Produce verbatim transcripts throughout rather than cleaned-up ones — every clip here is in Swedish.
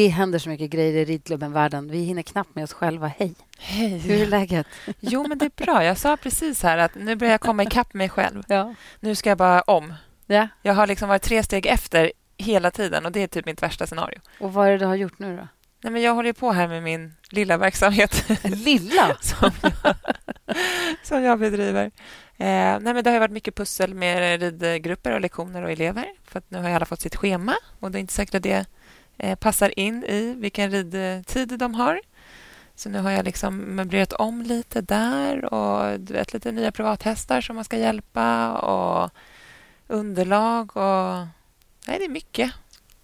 Det händer så mycket grejer i ridklubben-världen. Vi hinner knappt med oss själva. Hej! Hej. Hur är läget? Jo, men det är bra. Jag sa precis här att nu börjar jag komma ikapp mig själv. Ja. Nu ska jag bara om. Ja. Jag har liksom varit tre steg efter hela tiden och det är typ mitt värsta scenario. Och vad är det du har gjort nu då? Nej, men jag håller på här med min lilla verksamhet. Lilla? som, jag, som jag bedriver. Eh, nej, men det har varit mycket pussel med ridgrupper och lektioner och elever. För att nu har alla fått sitt schema och det är inte säkert att det eh, passar in i vilken ridtid de har. Så nu har jag liksom möblerat om lite där och du vet, lite nya privathästar som man ska hjälpa och underlag och... Nej, det är mycket.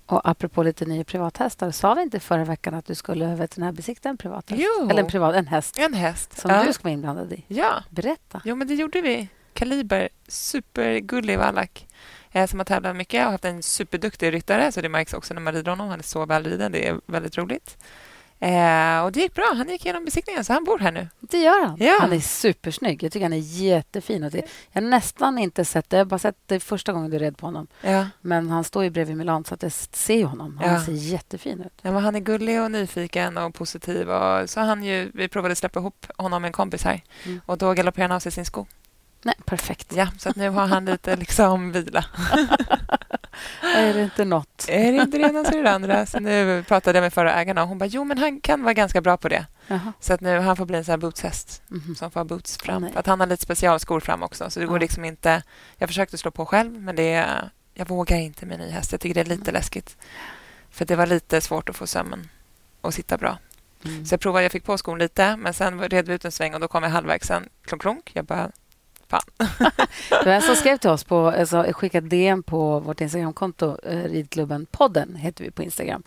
Och apropå lite nya privathästar, sa vi inte förra veckan att du skulle veterinärbesikta en privathäst? Jo. Eller en, privat, en häst. En häst. Som ja. Du ska vara inblandad i. Ja. Berätta. Jo, men det gjorde vi. Kaliber, supergullig vallack eh, som har tävlat mycket. Jag har haft en superduktig ryttare, så det märks också när man rider honom. Han är så välriden, det är väldigt roligt. Eh, och det gick bra. Han gick igenom besiktningen så han bor här nu. Det gör han. Ja. Han är supersnygg. Jag tycker han är jättefin. Och det, jag har nästan inte sett det. Jag har bara sett det första gången du red på honom. Ja. Men han står ju bredvid Milan så att jag ser honom. Han ja. ser jättefin ut. Ja, men han är gullig och nyfiken och positiv. Och så han ju, vi provade att släppa ihop honom med en kompis här. Mm. Och då galopperade han av sig sin sko. Nej, perfekt. Ja, så att nu har han lite liksom vila. Är det inte något? Är det inte det ena så är det andra. Så nu pratade jag med förra ägarna och hon bara, jo men han kan vara ganska bra på det. Jaha. Så att nu han får bli en sån här bootshäst mm-hmm. som får boots fram. Nej. Att han har lite specialskor fram också. Så det går ja. liksom inte, jag försökte slå på själv men det, jag vågar inte med en ny häst. Jag tycker det är lite mm. läskigt. För det var lite svårt att få sömmen och sitta bra. Mm. Så jag provade, jag fick på skon lite men sen red vi ut en sväng och då kom jag halvvägs sen klonk klonk. Jag bara... Fan. Det var en som skrev till oss på, alltså, skickade D M på vårt Instagramkonto, Ridklubben Podden heter vi på Instagram.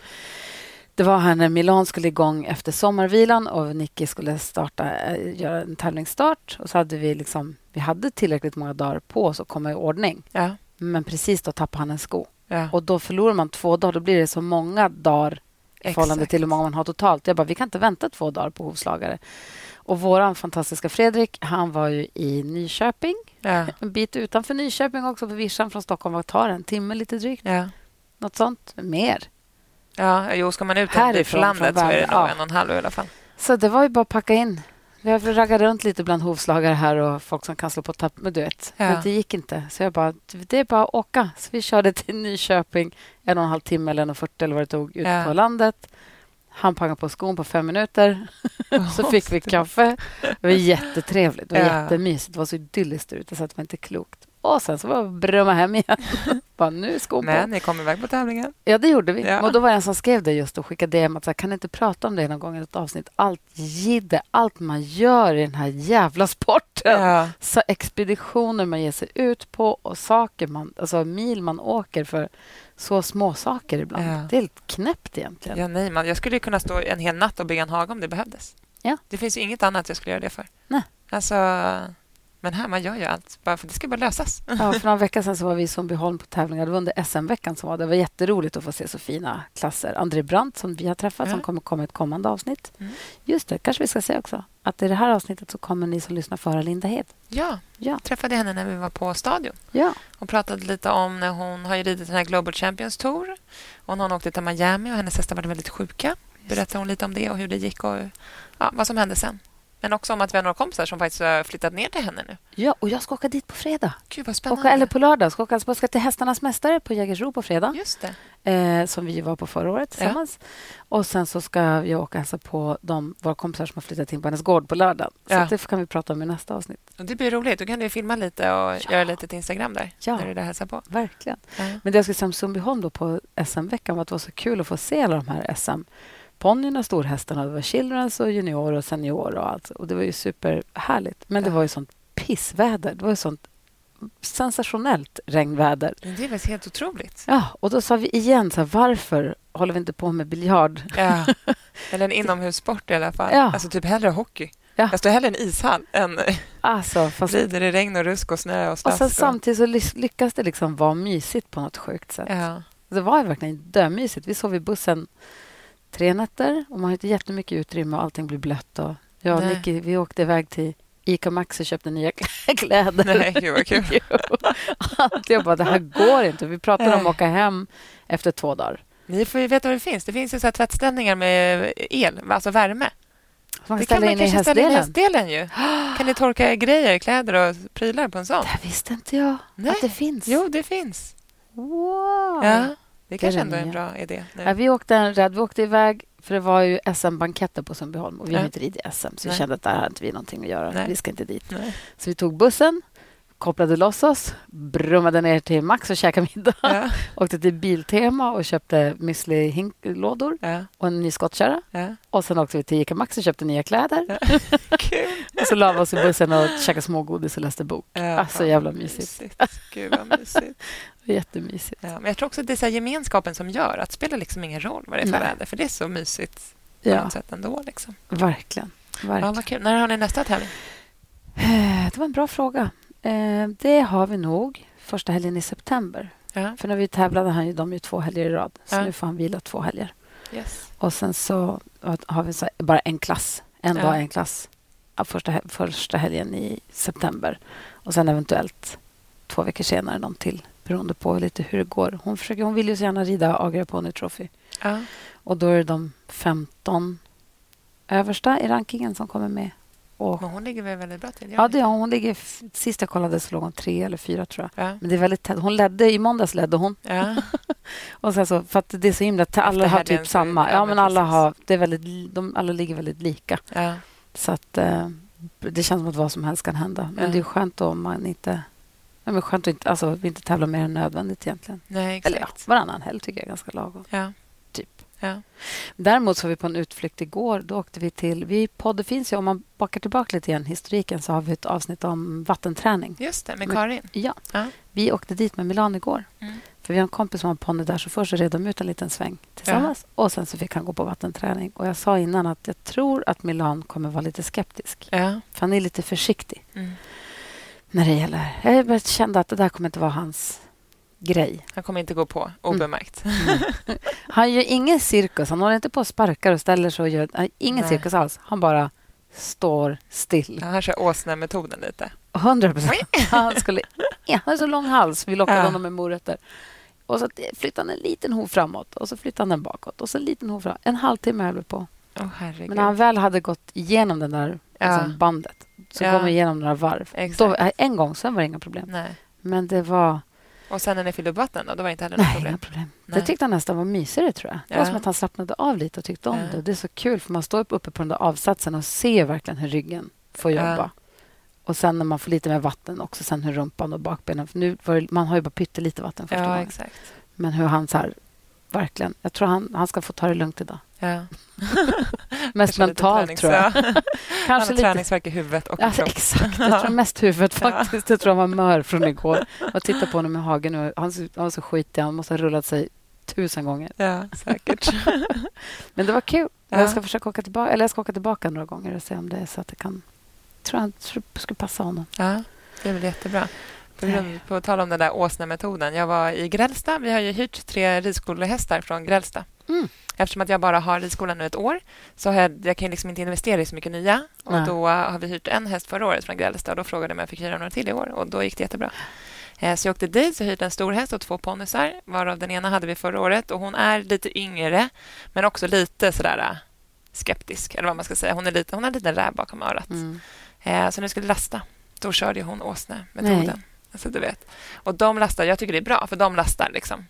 Det var här när Milan skulle igång efter sommarvilan och Nicky skulle starta, göra en tävlingsstart och så hade vi liksom, vi hade tillräckligt många dagar på oss att komma i ordning ja. men precis då tappade han en sko ja. och då förlorar man två dagar, då blir det så många dagar i förhållande till hur många man har totalt. Jag bara, vi kan inte vänta två dagar på hovslagare. Och våran fantastiska Fredrik, han var ju i Nyköping. Ja. En bit utanför Nyköping också. För Virsan från Stockholm, vad tar en timme lite drygt? Ja. Något sånt, mer. Ja, jo, ska man ut i landet så är det ja. en och en halv i alla fall. Så det var ju bara att packa in. Vi har raggat runt lite bland hovslagare här och folk som kan slå på tapp med duett. Ja. Men det gick inte. Så jag bara, det är bara att åka. Så vi körde till Nyköping en och en halv timme eller en och fyrtio eller vad det tog ut ja. på landet. Han pangade på skon på fem minuter. Så fick vi kaffe. Det var jättetrevligt. Det var ja. jättemysigt. Det var så idylliskt ute så att det var inte klokt. Och sen så var jag brömma hem igen. Bara, nu skon på. Men ni kom iväg på tävlingen. Ja, det gjorde vi. Ja. Och då var det en som skrev det just och skickade D M att så här, kan inte prata om det någon gång i ett avsnitt. Allt gidde, allt man gör i den här jävla sporten. Ja. Så expeditioner man ger sig ut på och saker man, alltså mil man åker för så små saker ibland. Ja. Det är helt knäppt egentligen. Ja, nej, man, jag skulle ju kunna stå en hel natt och bygga en hage om det behövdes. Ja. Det finns ju inget annat jag skulle göra det för. Nej. Alltså, men här, man gör ju allt. Bara för det ska bara lösas. Ja, för några veckor sedan så var vi i Sundbyholm på tävlingar. Det var under S M-veckan som var det. Det var jätteroligt att få se så fina klasser. André Brandt som vi har träffat ja. som kommer komma i ett kommande avsnitt. Mm. Just det, kanske vi ska säga också. Att i det här avsnittet så kommer ni som lyssnar föra Linda Heed. Ja, ja, träffade henne när vi var på stadion. Ja. Hon pratade lite om när hon har ju ridit den här Global Champions Tour. Och hon åkte till Miami och hennes hästar var väldigt sjuka. Berättade hon lite om det och hur det gick och ja, vad som hände sen. Men också om att vi har några kompisar som faktiskt har flyttat ner till henne nu. Ja, och jag ska åka dit på fredag. Gud, vad spännande. Åka, eller på lördag. Ska åka, alltså, ska till Hästarnas Mästare på Jägersro på fredag. Just det. Eh, som vi var på förra året tillsammans. Ja. Och sen så ska jag åka hälsa på de, våra kompisar som har flyttat in på hennes gård på lördag. Så ja. det kan vi prata om i nästa avsnitt. Och det blir roligt. Då kan du filma lite och ja. göra lite till Instagram där. Ja, när du där hälsar på. Verkligen. Ja. Men det jag skulle säga om Sundbyholm då på S M-veckan var att det var så kul att få se alla de här S M ponnyerna, storhästarna, det var childrens och junior och senior och allt. Och det var ju superhärligt. Men det var ju sånt pissväder. Det var ju sånt sensationellt regnväder. Det var helt otroligt. Ja, och då sa vi igen så här, varför håller vi inte på med biljard? Ja. Eller en inomhussport i alla fall. Ja. Alltså typ hellre hockey. Ja. Jag står hellre en ishall än alltså, fast... lider i regn och rusk och snö och slask. Och sen samtidigt så lyckas det liksom vara mysigt på något sjukt sätt. Ja. Det var verkligen dömysigt. Vi sov i bussen tre nätter och man har inte jättemycket utrymme och allting blir blött. Och jag och Nicky, vi åkte iväg till Ica Max och köpte nya kläder. Nej, det var kul. Jag bara, det här går inte. Vi pratade Nej. om att åka hem efter två dagar. Ni får ju veta vad det finns. Det finns ju så här tvättställningar med el, alltså värme. Man det kan man in kanske i ställa in i hästdelen ju. Kan ni torka grejer, kläder och prylar på en sån? Det visste inte jag. Nej. Att det finns. Jo, det finns. Wow. Ja, det, det kanske ändå är en bra idé. Ja, vi, åkte en rädd, vi åkte iväg för det var ju S M-banketter på Sundbyholm och vi har ja. inte ridit S M. Så Nej. vi kände att där hade inte vi någonting att göra. Nej. Vi ska inte dit. Nej. Så vi tog bussen, kopplade loss oss, brummade ner till Max och käkade middag. Ja. Åkte till Biltema och köpte müsli-lådor ja. och en ny skottkärra. Ja. Och sen åkte vi till Gika Max och köpte nya kläder. Ja. Och så la vi oss i bussen och käkade smågodis och läste bok. Ja, alltså jävla mysigt. mysigt. Gud vad mysigt. Jättemysigt. Ja, men jag tror också att det är så här gemenskapen som gör att det spelar liksom ingen roll vad det är för väder. För det är så mysigt på ja. något sätt ändå. Liksom. Verkligen. Verkligen. Ja, vad kul. När har ni nästa tävling? Det var en bra fråga. Eh, det har vi nog första helgen i september. Ja. För när vi tävlade han ju de ju två helger i rad. Så ja. nu får han vila två helger. Yes. Och sen så har vi så här, bara en klass. En ja. dag en klass. Första, första helgen i september. Och sen eventuellt två veckor senare någon till. Beroende på lite hur det går. Hon, försöker, hon vill ju så gärna rida Agra Pony Trophy. Ja. Och då är det de femton översta i rankingen som kommer med. Och men hon ligger väl väldigt bra till? Ja, det, hon ligger, sist jag kollade så låg hon tre eller fyra tror jag. Ja. Men det är väldigt tätt. Hon ledde, i måndags ledde hon. Ja. Och sen så, för att det är så himla, alla har typ samma. Ja, men alla har, det är väldigt, de alla ligger väldigt lika. Ja. Så att eh, det känns som att vad som helst kan hända. Men ja. det är skönt om man inte, ja, men skönt att inte, alltså, vi inte tävlar mer än nödvändigt egentligen. Nej, exakt. Eller ja, varannan helg tycker jag är ganska lagom. Ja. Typ. Ja. Däremot så var vi på en utflykt igår. Då åkte vi till... Vi podden finns ju, om man backar tillbaka lite igen historiken så har vi ett avsnitt om vattenträning. Just det, med Karin. Men, ja. ja. Vi åkte dit med Milan igår. Mm. För vi har en kompis som har en ponny där så först så red de ut en liten sväng tillsammans. Ja. Och sen så fick han gå på vattenträning. Och jag sa innan att jag tror att Milan kommer vara lite skeptisk. Ja. För han är lite försiktig. Mm. När det gäller... Jag kände att det där kommer inte vara hans... grej. Han kommer inte gå på obemärkt. Mm. Mm. Han gör ingen cirkus. Han håller inte på och sparkar och ställer sig och gör ingen Nej. cirkus alls. Han bara står still. Ja, han kör åsnemetoden lite. hundra procent. Han skulle... ja, han har så lång hals. Vi lockade ja. honom med morötter. Och så flyttade han en liten hov framåt och så flyttade han den bakåt och så en liten hov framåt. En halvtimme höll på. Oh, herregud. Men när han väl hade gått igenom den där liksom, ja. bandet så ja. kom vi igenom några varv. Då, en gång sen var det inga problem. Nej. Men det var... Och sen när ni fyllde upp vatten då, då var det inte heller något Nej, problem. problem. Nej. Det tyckte han nästan var mysigare tror jag. Det ja. var som att han slappnade av lite och tyckte om ja. det. Och det är så kul för man står upp uppe på den där avsatsen och ser verkligen hur ryggen får jobba. Ja. Och sen när man får lite mer vatten också, sen hur rumpan och bakbenen. För nu var det, man har ju bara pyttelite vatten första gången. Ja, exakt. Men hur han så här, verkligen, jag tror han, han ska få ta det lugnt idag. Ja. Mest mentalt tror jag. Kanske lite träningsvärk i huvudet och alltså, exakt, jag tror mest huvudet faktiskt. Jag tror han var mör från igår. Och titta på honom i hagen nu. Han var så skitig, han måste ha rullat sig tusen gånger. Ja, säkert. Men det var kul. Ja. Jag ska försöka åka tillbaka, eller jag ska åka tillbaka några gånger och se om det är så att det kan... Jag tror han skulle passa honom. Ja, det blir jättebra. På, grund, på tal om den där åsnemetoden. Jag var i Grällsta. Vi har ju hyrt tre ridskolehästar från Grällsta. Mm. Eftersom att jag bara har ridskolan nu ett år så har jag, jag kan liksom inte investera i så mycket nya. Och Nej. då har vi hyrt en häst förra året från Grällsta och då frågade jag om jag fick hyra några till i år. Och då gick det jättebra. Eh, så jag åkte dit så hyrde en stor häst och två ponnysar. Varav den ena hade vi förra året. Och hon är lite yngre men också lite sådär skeptisk. Eller vad man ska säga. Hon är lite, hon har lite räv bakom örat. Mm. Eh, så nu skulle lasta. Då körde hon åsnemetoden. Alltså, du vet. Och de lastar, jag tycker det är bra för de lastar liksom.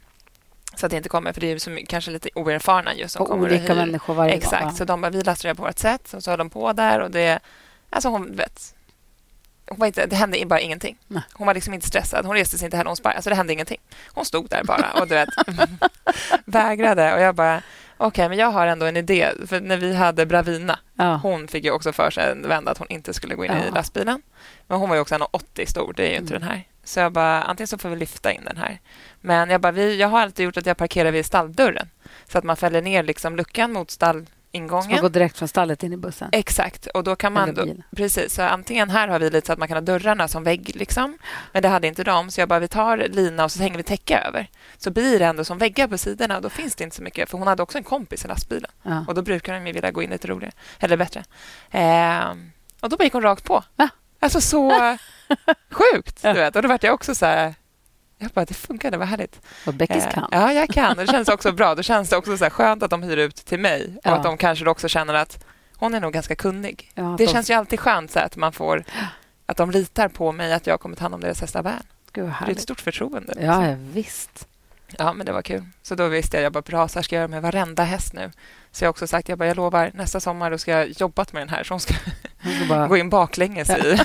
Så att det inte kommer, för det är som, kanske lite oerfarna just som och kommer olika människor varje Exakt, dag. Så de bara, vi lastar det på vårt sätt och så har de på där och det, alltså hon vet hon var inte, det hände bara ingenting. Nej. Hon var liksom inte stressad, hon reste sig inte heller, hon sparkade, alltså det hände ingenting. Hon stod där bara och du vet vägrade och jag bara okej, okay, men jag har ändå en idé för när vi hade Bravina, ja. hon fick ju också för sig en vända att hon inte skulle gå in ja. i lastbilen. Men hon var ju också en åttio stor, det är ju inte mm. den här. Så jag bara, antingen så får vi lyfta in den här. Men jag bara, vi, jag har alltid gjort att jag parkerar vid stalldörren. Så att man fäller ner liksom luckan mot stallingången. Så man går direkt från stallet in i bussen. Exakt. Och då kan man, då, precis. Så antingen här har vi lite så att man kan ha dörrarna som vägg liksom. Men det hade inte de. Så jag bara, vi tar lina och så hänger vi täcka över. Så blir det ändå som väggar på sidorna. Och då finns det inte så mycket. För hon hade också en kompis i lastbilen. Ja. Och då brukar de ju vilja gå in lite roligare. Eller bättre. Eh, och då gick hon rakt på. Ja. Alltså så sjukt, du vet. Och då var jag också så här, Jag bara, det funkar, det var härligt. Och Beckis kan. Ja, jag kan. Och det känns också bra. Då känns det också så här skönt att de hyr ut till mig. Och ja. Att de kanske också känner att hon är nog ganska kunnig. Ja, det känns ju alltid skönt så att man får att de litar på mig, att jag kommer ta hand om deras hästar väl. Det är ett stort förtroende. Liksom. Ja, visst. Ja, men det var kul. Så då visste jag, jag bara, bra, så här ska jag göra med varenda häst nu. Så jag har också sagt, jag bara, jag lovar, nästa sommar då ska jag jobbat med den här. Så hon ska, hon ska bara... gå in baklänges i.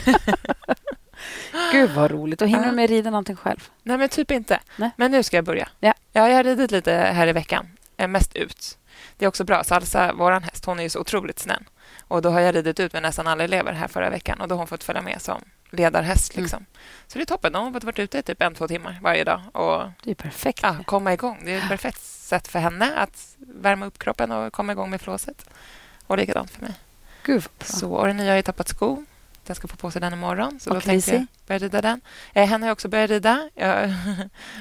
Gud vad roligt. Och hinner du med rida någonting själv? Nej, men typ inte. Nej. Men nu ska jag börja. Ja. Ja, jag har ridit lite här i veckan. Mest ut. Det är också bra. Salsa, våran häst, hon är ju så otroligt snäll. Och då har jag ridit ut med nästan alla elever här förra veckan. Och då har hon fått följa med som ledarhäst. Liksom. Mm. Så det är toppen. De har varit ute i typ en, två timmar varje dag. Och, det är perfekt. Ja, komma igång. Det är ett perfekt sätt för henne att värma upp kroppen och komma igång med flåset. Och likadant för mig. Gud vad bra. Så, och den nya har ju tappat sko. Jag ska få på sig den imorgon. Så och då tänkte jag börja rida den. Eh, henne har jag också börjat rida. Jag,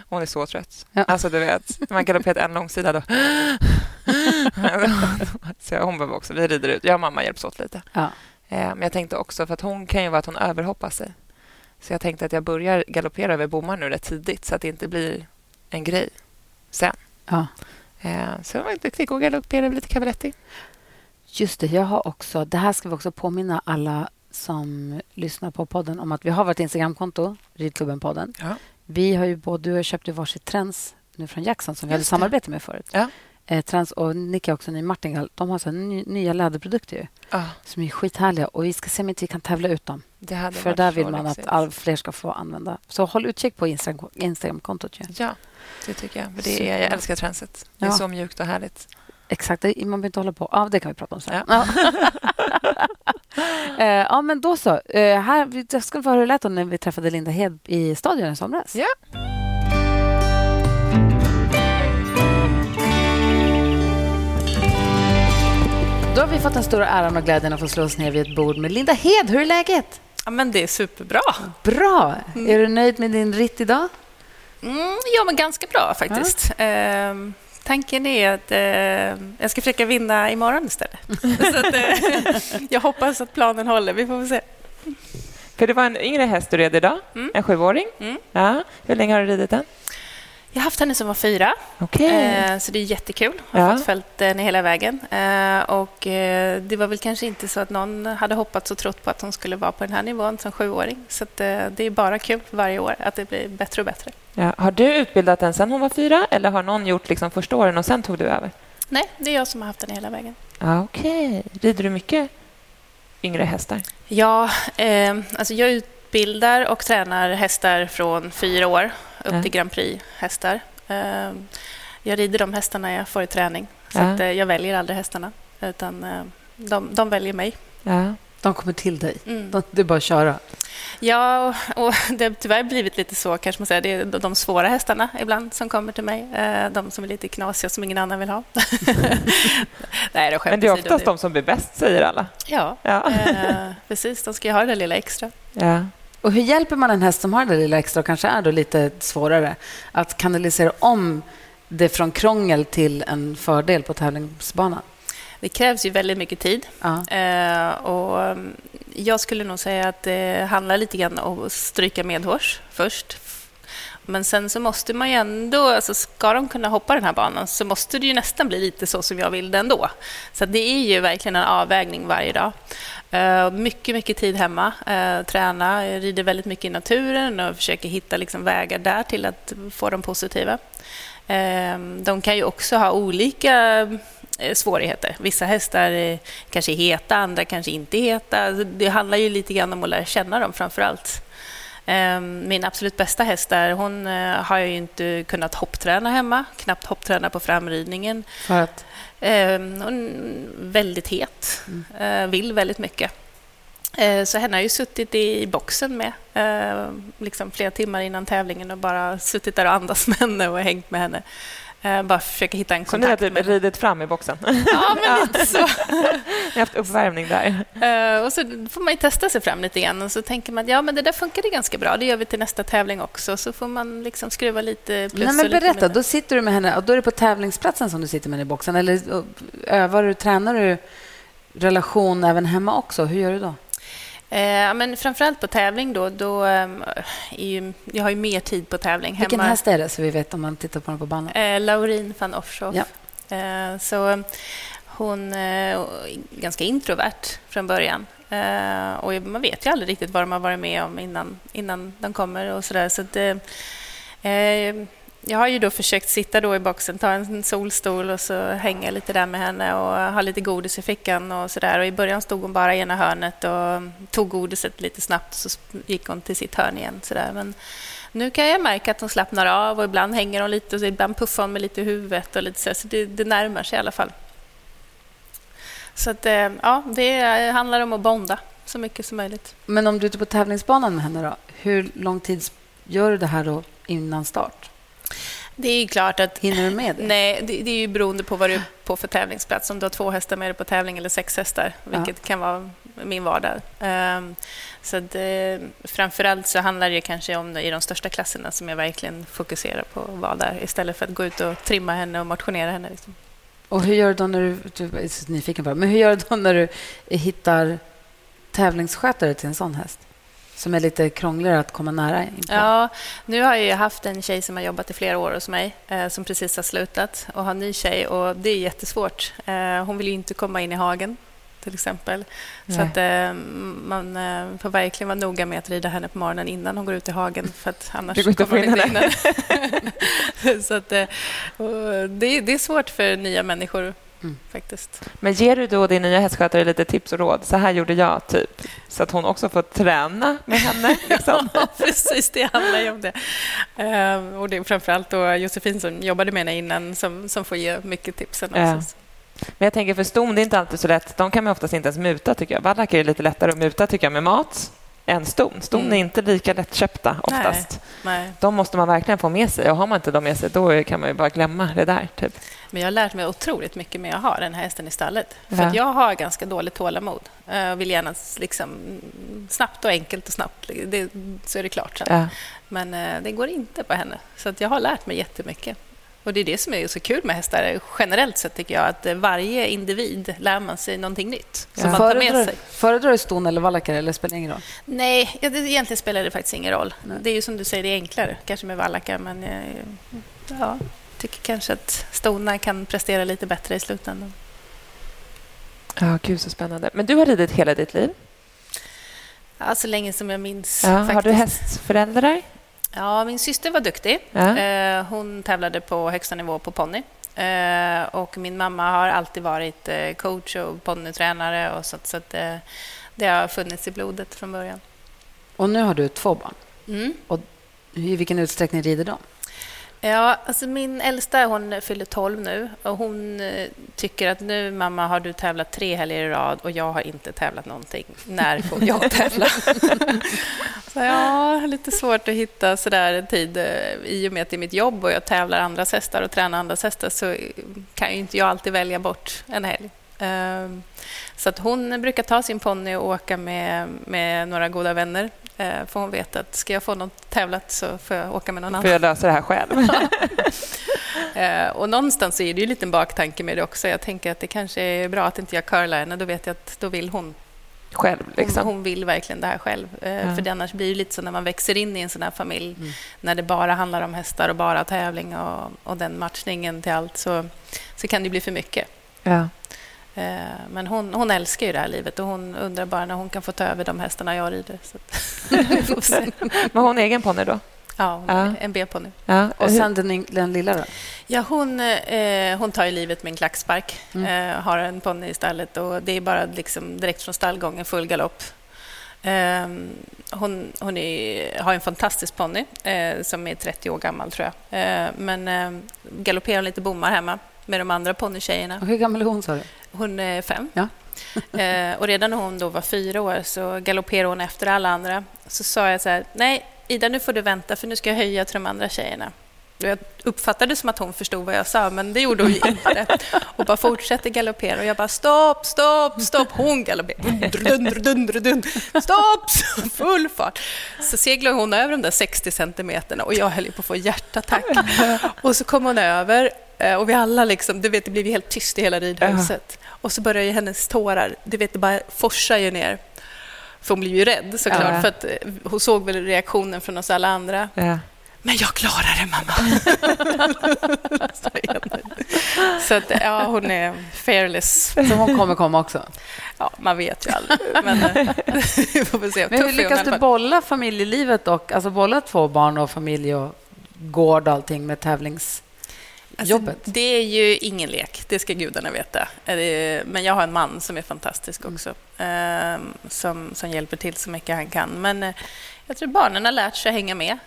hon är så trött. Ja. Alltså du vet, man galopperar en långsida då. Så hon behöver också, vi rider ut. Jag och mamma hjälps åt lite. Ja. Eh, men jag tänkte också, för att hon kan ju vara att hon överhoppar sig. Så jag tänkte att jag börjar galoppera över bommar nu rätt tidigt. Så att det inte blir en grej sen. Ja. Eh, så jag var duktig och galopperade över lite cavaletti. Just det, jag har också, det här ska vi också påminna alla som lyssnar på podden om att vi har vårt Instagramkonto, Ridklubben Podden. Ja. Vi har ju både, du har köpt ju varsitt Trends nu från Jackson som vi hade samarbete med förut. Ja. Eh, Trends och Nicka också, ny Martingall, de har så ny, nya läderprodukter ju, ja. Som är skithärliga och vi ska se om inte vi kan tävla ut dem. Det hade för där vill man att all fler ska få använda. Så håll utkik på Instagram, Instagramkontot ju. Ja, det tycker jag. För det är, jag älskar Trendset. Det är ja. Så mjukt och härligt. Exakt, man behöver inte hålla på. Ja, det kan vi prata om sen. Ja. uh, ja, men då så. Uh, här, jag skulle få höra hur det lät när vi träffade Linda Heed i stadion i somras. Ja. Då har vi fått den stora äran och glädjen att få slå oss ner vid ett bord med Linda Heed. Hur är läget? Ja, men det är superbra. Bra. Mm. Är du nöjd med din ritt idag? Mm, ja, men ganska bra faktiskt. Ja. Uh, Tanken är att eh, jag ska försöka vinna imorgon istället. Så att, eh, jag hoppas att planen håller. Vi får se. För det var en yngre häst du red idag. Mm. En sjuåring. Mm. Ja. Hur länge har du ridit den? Jag har haft henne som var fyra. Okay. Eh, så det är jättekul. Jag har ja. fått följt den hela vägen. Eh, och eh, det var väl kanske inte så att någon hade hoppats och trott på att hon skulle vara på den här nivån som sjuåring. Så att, eh, det är bara kul varje år att det blir bättre och bättre. Ja. Har du utbildat den sedan hon var fyra? Eller har någon gjort liksom första åren och sen tog du över? Nej, det är jag som har haft den hela vägen. Ah, okej. Okay. Rider du mycket yngre hästar? Ja, eh, alltså jag utbildar och tränar hästar från fyra år. Upp till Grand Prix-hästar. Jag rider de hästarna jag får i träning. Så ja. Att jag väljer aldrig hästarna. Utan de, de väljer mig. Ja. De kommer till dig. Mm. De, det är bara att köra. Ja, och, och det har tyvärr blivit lite så. Kanske man säger. Det är de svåra hästarna ibland som kommer till mig. De som är lite knasiga som ingen annan vill ha. Nej, det men det är oftast de som blir bäst, säger alla. Ja, ja. Eh, precis. De ska ju ha det lilla extra. Ja. Och hur hjälper man en häst som har det lilla extra och kanske är då lite svårare att kanalisera om det från krångel till en fördel på tävlingsbanan? Det krävs ju väldigt mycket tid. Ja. Eh, och jag skulle nog säga att det handlar lite grann om att stryka medhårs först. Men sen så måste man ju ändå, alltså ska de kunna hoppa den här banan så måste det ju nästan bli lite så som jag vill det ändå. Så det är ju verkligen en avvägning varje dag. Mycket, mycket tid hemma, träna, jag rider väldigt mycket i naturen och försöker hitta liksom vägar där till att få dem positiva. De kan ju också ha olika svårigheter. Vissa hästar kanske är heta, andra kanske inte är heta. Det handlar ju lite grann om att lära känna dem framför allt. Min absolut bästa häst där, hon har ju inte kunnat hoppträna hemma, knappt hoppträna på framridningen. För att? Hon är väldigt het, mm. vill väldigt mycket. Så henne har ju suttit i boxen med liksom flera timmar innan tävlingen och bara suttit där och andas med henne och hängt med henne. Bara försöka hitta en kontakt. Så ni har typ ridit fram i boxen? Ja, men lite så. Ni har haft uppvärmning där. Uh, och så får man ju testa sig fram lite grann. Och så tänker man att ja, men det där funkade ganska bra. Det gör vi till nästa tävling också. Så får man liksom skruva lite plus. Nej, men berätta, lite då sitter du med henne. Då är det på tävlingsplatsen som du sitter med henne i boxen. Eller övar du, tränar du relation även hemma också? Hur gör du då? Eh, men framförallt på tävling då, då eh, är ju, jag har ju mer tid på tävling hemma. Vilken häst är det så vi vet om man tittar på den på banan? Eh, Laurin van Offshof. Ja. Eh, så hon är eh, ganska introvert från början. Eh, och man vet ju aldrig riktigt vad de har varit med om innan, innan de kommer och sådär. Så att, eh, jag har ju då försökt sitta då i boxen, ta en solstol och så hänga lite där med henne och ha lite godis i fickan och sådär. Och i början stod hon bara i ena hörnet och tog godiset lite snabbt, så gick hon till sitt hörn igen. Sådär. Men nu kan jag märka att hon slappnar av och ibland hänger hon lite och ibland puffar hon med lite i huvudet och lite sådär. Så det, det närmar sig i alla fall. Så att, ja, det handlar om att bonda så mycket som möjligt. Men om du är ute på tävlingsbanan med henne då, hur lång tid gör du det här då innan start? Det är ju klart att... Hinner du med det? Nej, det, det är ju beroende på vad du är på för tävlingsplats. Om du har två hästar med dig på tävling eller sex hästar, vilket ja. kan vara min vardag. Um, så att, eh, framförallt så handlar det kanske om i de största klasserna som jag verkligen fokuserar på att vara där istället för att gå ut och trimma henne och motionera henne. Liksom. Och hur gör du då när du... du är så nyfiken på det, men hur gör du då när du hittar tävlingsskötare till en sån häst? Som är lite krångligare att komma nära in på. Ja, nu har jag haft en tjej som har jobbat i flera år hos mig eh, som precis har slutat och har en ny tjej och det är jättesvårt. Eh, hon vill ju inte komma in i hagen till exempel. Nej. Så att eh, man eh, får verkligen vara noga med att rida henne på morgonen innan hon går ut i hagen för att annars kommer inte hon inte in henne. Så att, eh, det, det är svårt för nya människor. Mm. Faktiskt. Men ger du då din nya hästskötare lite tips och råd? Så här gjorde jag typ. Så att hon också får träna med henne. Liksom. Ja, precis, det handlar ju om det. Uh, och det är framförallt då Josefin som jobbade med henne innan som, som får ge mycket tipsen också. Uh. Men jag tänker för ston, det är inte alltid så lätt. De kan man oftast inte ens muta tycker jag. Vallacker är lite lättare att muta tycker jag med mat än ston. Ston mm. är inte lika lättköpta oftast. Nej, nej. De måste man verkligen få med sig. Och har man inte dem med sig då kan man ju bara glömma det där typ. Men jag har lärt mig otroligt mycket med att ha den här hästen i stallet. För ja. att jag har ganska dåligt tålamod. Jag vill gärna liksom snabbt och enkelt och snabbt. Det, så är det klart. Sen. Ja. Men det går inte på henne. Så att jag har lärt mig jättemycket. Och det är det som är så kul med hästar. Generellt sett tycker jag att varje individ lär man sig någonting nytt. Som ja. man tar med sig. Föredrar du ston eller vallacker eller spelar det ingen roll? Nej, det, egentligen spelar det faktiskt ingen roll. Nej. Det är ju som du säger, det är enklare. Kanske med vallacker, men ja... Jag tycker kanske att stona kan prestera lite bättre i slutändan. Ja, gud så spännande. Men du har ridit hela ditt liv? Ja, så länge som jag minns. Ja, har du hästföräldrar? Ja, min syster var duktig. Ja. Hon tävlade på högsta nivå på ponny. Och min mamma har alltid varit coach och ponnytränare. Och så, så att det har funnits i blodet från början. Och nu har du två barn. Mm. Och i vilken utsträckning rider de? Ja, alltså min äldsta, hon fyller tolv nu och hon tycker att nu mamma har du tävlat tre helger i rad och jag har inte tävlat någonting. När får jag tävla? Så ja, lite svårt att hitta sådär en tid i och med att det är mitt jobb och jag tävlar andra hästar och tränar andra hästar så kan ju inte jag alltid välja bort en helg. Så att hon brukar ta sin ponny och åka med, med några goda vänner. För hon vet att ska jag få något tävlat så får jag åka med någon annan. Får jag lösa det här själv? Och någonstans är det ju en liten baktanke med det också. Jag tänker att det kanske är bra att inte jag curlar henne. Då vet jag att då vill hon själv. Liksom. Hon, hon vill verkligen det här själv. Ja. För det annars blir det lite så när man växer in i en sån här familj. Mm. När det bara handlar om hästar och bara tävling och, och den matchningen till allt så, så kan det bli för mycket. Ja. Men hon, hon älskar ju det här livet och hon undrar bara när hon kan få ta över de hästarna jag rider. Så men hon är egen ponny då? Ja, hon är ja. en B-ponny. Ja. Och sen den, den lilla då? Ja, hon, eh, hon tar ju livet med en klackspark. Mm. Eh, har en ponny i stallet och det är bara liksom direkt från stallgången full galopp. Eh, hon hon är, har en fantastisk ponny eh, som är trettio år gammal tror jag. Eh, men eh, galopperar lite bommar hemma med de andra ponnytjejerna. Och hur gammal är hon sa du? Hon är fem. Ja. eh, och redan när hon då var fyra år så galopperade hon efter alla andra. Så sa jag så här, nej Ida nu får du vänta för nu ska jag höja till de andra tjejerna. Och jag uppfattade det som att hon förstod vad jag sa men det gjorde hon ju inte. Och bara fortsatte galoppera och jag bara stopp, stopp, stopp. Hon galopperar. Stopp, full fart. Så seglade hon över de där sextio centimeterna och jag höll på att få hjärtattack. Och så kom hon över och vi alla liksom, du vet det blev helt tyst i hela ridhuset. Uh-huh. Och så började ju hennes tårar, du vet det bara forsar ju ner. För hon blev ju rädd såklart. Ja. För att hon såg väl reaktionen från oss alla andra. Ja. Men jag klarar det, mamma. Så att, ja, hon är fearless. Så hon kommer komma också? Ja, man vet ju aldrig. Men, får se. Men hur lyckas du bolla familjelivet och, alltså bolla två barn och familj och gård och allting med tävlings... Alltså, det är ju ingen lek, det ska gudarna veta. Men jag har en man som är fantastisk också, som, som hjälper till så mycket han kan. Men jag tror barnen har lärt sig att hänga med.